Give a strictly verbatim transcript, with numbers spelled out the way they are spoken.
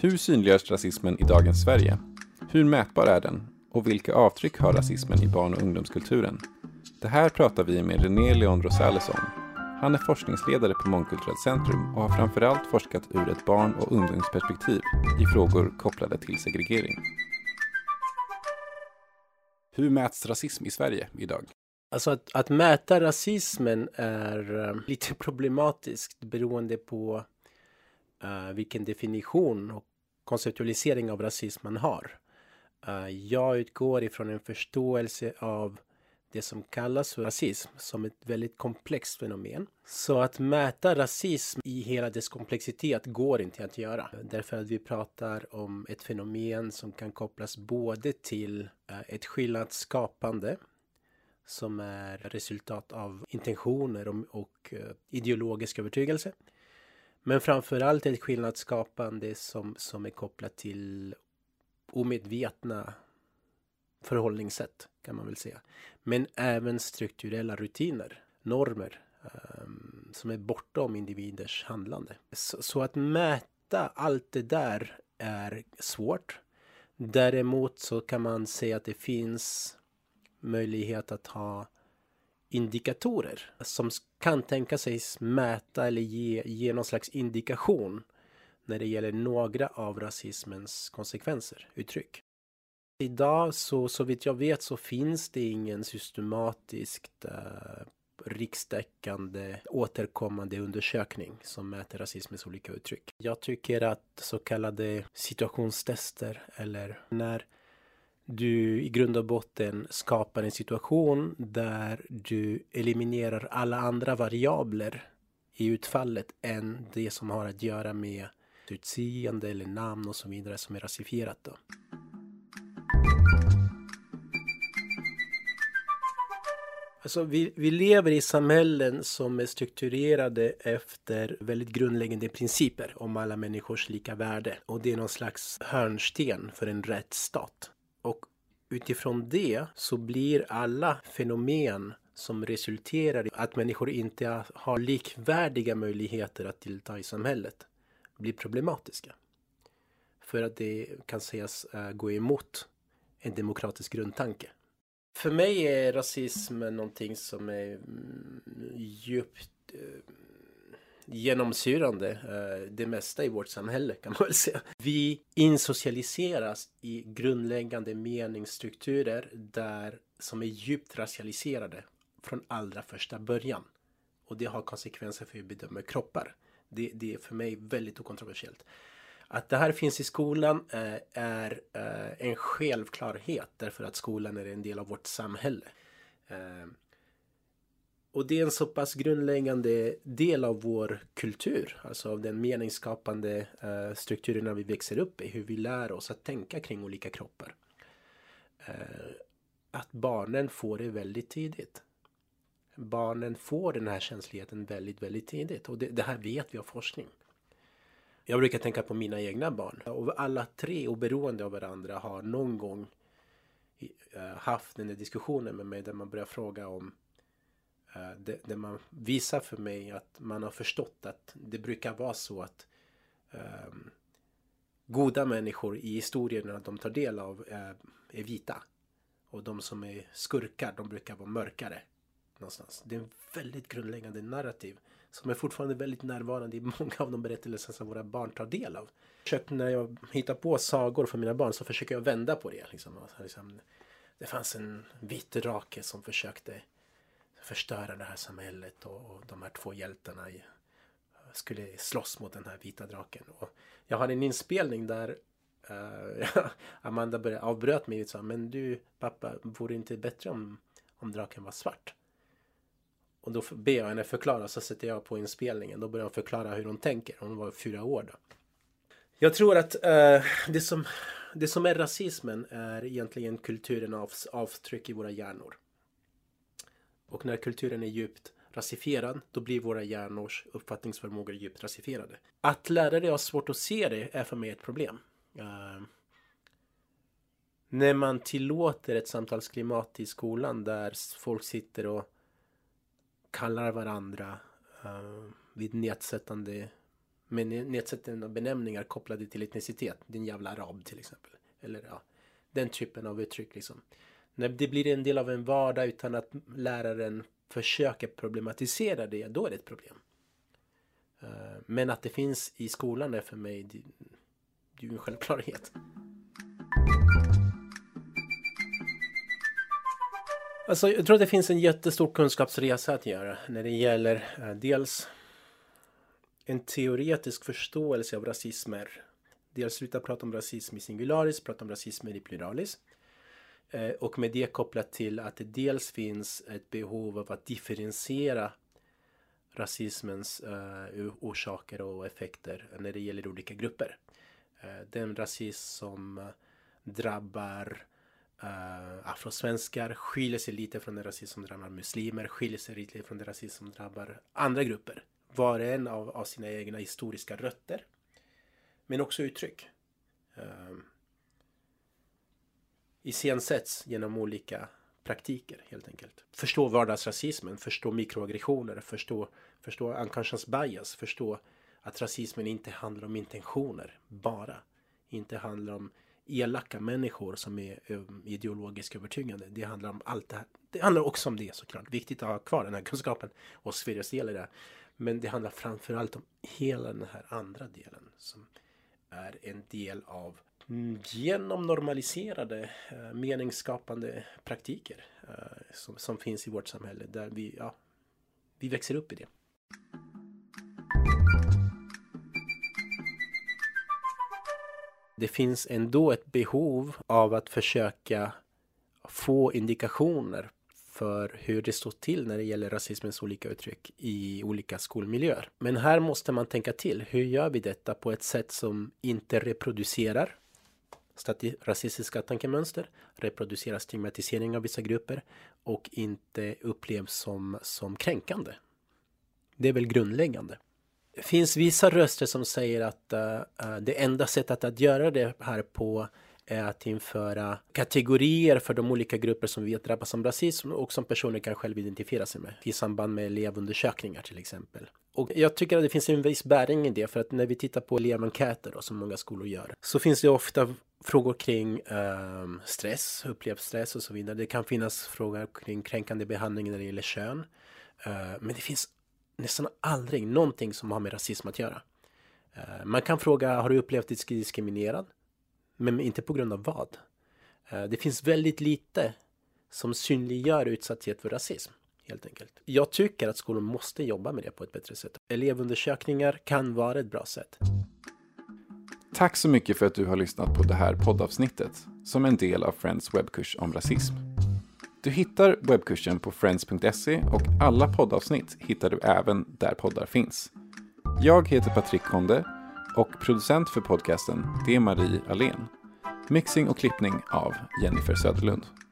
Hur synliggörs rasismen i dagens Sverige? Hur mätbar är den? Och vilka avtryck har rasismen i barn- och ungdomskulturen? Det här pratar vi med René Leon Rosalesson. Han är forskningsledare på Mångkulturättscentrum och har framförallt forskat ur ett barn- och ungdomsperspektiv i frågor kopplade till segregering. Hur mäts rasism i Sverige idag? Alltså att, att mäta rasismen är lite problematiskt beroende på uh, vilken definition och konceptualisering av rasism man har. Uh, jag utgår ifrån en förståelse av det som kallas för rasism som ett väldigt komplext fenomen. Så att mäta rasism i hela dess komplexitet går inte att göra. Därför att vi pratar om ett fenomen som kan kopplas både till ett skillnadsskapande som är resultat av intentioner och ideologisk övertygelse. Men framförallt ett skillnadsskapande som, som är kopplat till omedvetna förhållningssätt kan man väl säga. Men även strukturella rutiner, normer um, som är bortom individers handlande. Så, så att mäta allt det där är svårt. Däremot så kan man säga att det finns möjlighet att ha indikatorer som kan tänka sig mäta eller ge, ge någon slags indikation när det gäller några av rasismens konsekvenser, uttryck. Idag så, så vitt jag vet så finns det ingen systematiskt äh, rikstäckande återkommande undersökning som mäter rasismens olika uttryck. Jag tycker att så kallade situationstester eller när du i grund och botten skapar en situation där du eliminerar alla andra variabler i utfallet än det som har att göra med utseende eller namn och så vidare som är rasifierat då. Alltså vi, vi lever i samhällen som är strukturerade efter väldigt grundläggande principer om alla människors lika värde. Och det är någon slags hörnsten för en rättsstat. Och utifrån det så blir alla fenomen som resulterar i att människor inte har likvärdiga möjligheter att delta i samhället blir problematiska. För att det kan sägas gå emot en demokratisk grundtanke. För mig är rasism någonting som är djupt eh, genomsyrande eh, det mesta i vårt samhälle kan man väl säga. Vi insocialiseras i grundläggande meningsstrukturer där, som är djupt racialiserade från allra första början. Och det har konsekvenser för hur vi bedömer kroppar. Det, det är för mig väldigt okontroversiellt. Att det här finns i skolan är en självklarhet därför att skolan är en del av vårt samhälle. Och det är en så pass grundläggande del av vår kultur, alltså av den meningsskapande strukturerna vi växer upp i, hur vi lär oss att tänka kring olika kroppar. Att barnen får det väldigt tidigt. Barnen får den här känsligheten väldigt, väldigt tidigt och det, det här vet vi av forskning. Jag brukar tänka på mina egna barn. Och alla tre, oberoende av varandra, har någon gång haft den här diskussionen med mig där man börjar fråga om, där man visar för mig att man har förstått att det brukar vara så att um, goda människor i historierna de tar del av är vita. Och de som är skurkar, de brukar vara mörkare någonstans. Det är en väldigt grundläggande narrativ som är fortfarande väldigt närvarande i många av de berättelser som våra barn tar del av. Försök, när jag hittar på sagor för mina barn så försöker jag vända på det. Liksom. Liksom, det fanns en vit drake som försökte förstöra det här samhället och, och de här två hjältarna i, skulle slåss mot den här vita draken. Och jag har en inspelning där uh, Amanda började, avbröt mig och sa, men du pappa, vore det inte bättre om, om draken var svart? Och då ber jag henne förklara, så sätter jag på inspelningen. Då börjar jag förklara hur hon tänker. Hon var fyra år då. Jag tror att eh, det, som, det som är rasismen är egentligen kulturen av avtryck i våra hjärnor. Och när kulturen är djupt rasifierad, då blir våra hjärnors uppfattningsförmågor djupt rasifierade. Att lärare har svårt att se det är för mig ett problem. Eh, när man tillåter ett samtalsklimat i skolan där folk sitter och kallar varandra uh, vid nedsättande med nedsättande benämningar kopplade till etnicitet. Din jävla arab till exempel. Eller ja, den typen av uttryck liksom. När det blir en del av en vardag utan att läraren försöker problematisera det, då är det ett problem. Men att det finns i skolan är för mig, det är ju en självklarhet. Alltså, jag tror att det finns en jättestor kunskapsresa att göra när det gäller dels en teoretisk förståelse av rasismer. Dels sluta prata om rasism i singularis, prata om rasismer i pluralis. Och med det kopplat till att det dels finns ett behov av att differentiera rasismens uh, orsaker och effekter när det gäller olika grupper. Uh, den rasism som drabbar uh, afrosvenskar skiljer sig lite från den rasism som drabbar muslimer, skiljer sig lite från den rasism som drabbar andra grupper. Var en av, av sina egna historiska rötter, men också uttryck. Uh, iscensätts genom olika praktiker helt enkelt. Förstå vardagsrasismen, förstå mikroaggressioner, förstå, förstå unconscious bias, förstå att rasismen inte handlar om intentioner bara. Inte handlar om elaka människor som är um, ideologiskt övertygande. Det handlar om allt det här. Det handlar också om det såklart. Viktigt att ha kvar den här kunskapen och sverige del i det. Men det handlar framförallt om hela den här andra delen som är en del av genom normaliserade eh, meningsskapande praktiker eh, som, som finns i vårt samhälle där vi, ja, vi växer upp i det. Det finns ändå ett behov av att försöka få indikationer för hur det står till när det gäller rasismens olika uttryck i olika skolmiljöer. Men här måste man tänka till, hur gör vi detta på ett sätt som inte reproducerar rasistiska tankemönster, reproducerar stigmatisering av vissa grupper och inte upplevs som, som kränkande. Det är väl grundläggande. Det finns vissa röster som säger att uh, det enda sättet att göra det här på är att införa kategorier för de olika grupper som vi drabbas av rasism och som personer kan själv identifiera sig med i samband med elevundersökningar till exempel. Och jag tycker att det finns en viss bäring i det, för att när vi tittar på elevenkäter då, som många skolor gör, så finns det ofta frågor kring eh, stress, upplevd stress och så vidare. Det kan finnas frågor kring kränkande behandling när det gäller kön. Eh, men det finns nästan aldrig någonting som har med rasism att göra. Eh, man kan fråga, har du upplevt dig diskriminerad? Men inte på grund av vad. Det finns väldigt lite som synliggör utsatthet för rasism, helt enkelt. Jag tycker att skolor måste jobba med det på ett bättre sätt. Elevundersökningar kan vara ett bra sätt. Tack så mycket för att du har lyssnat på det här poddavsnittet som en del av Friends webbkurs om rasism. Du hittar webbkursen på friends punkt se och alla poddavsnitt hittar du även där poddar finns. Jag heter Patrik Konde. Och producent för podcasten, det är Marie Allén. Mixing och klippning av Jennifer Söderlund.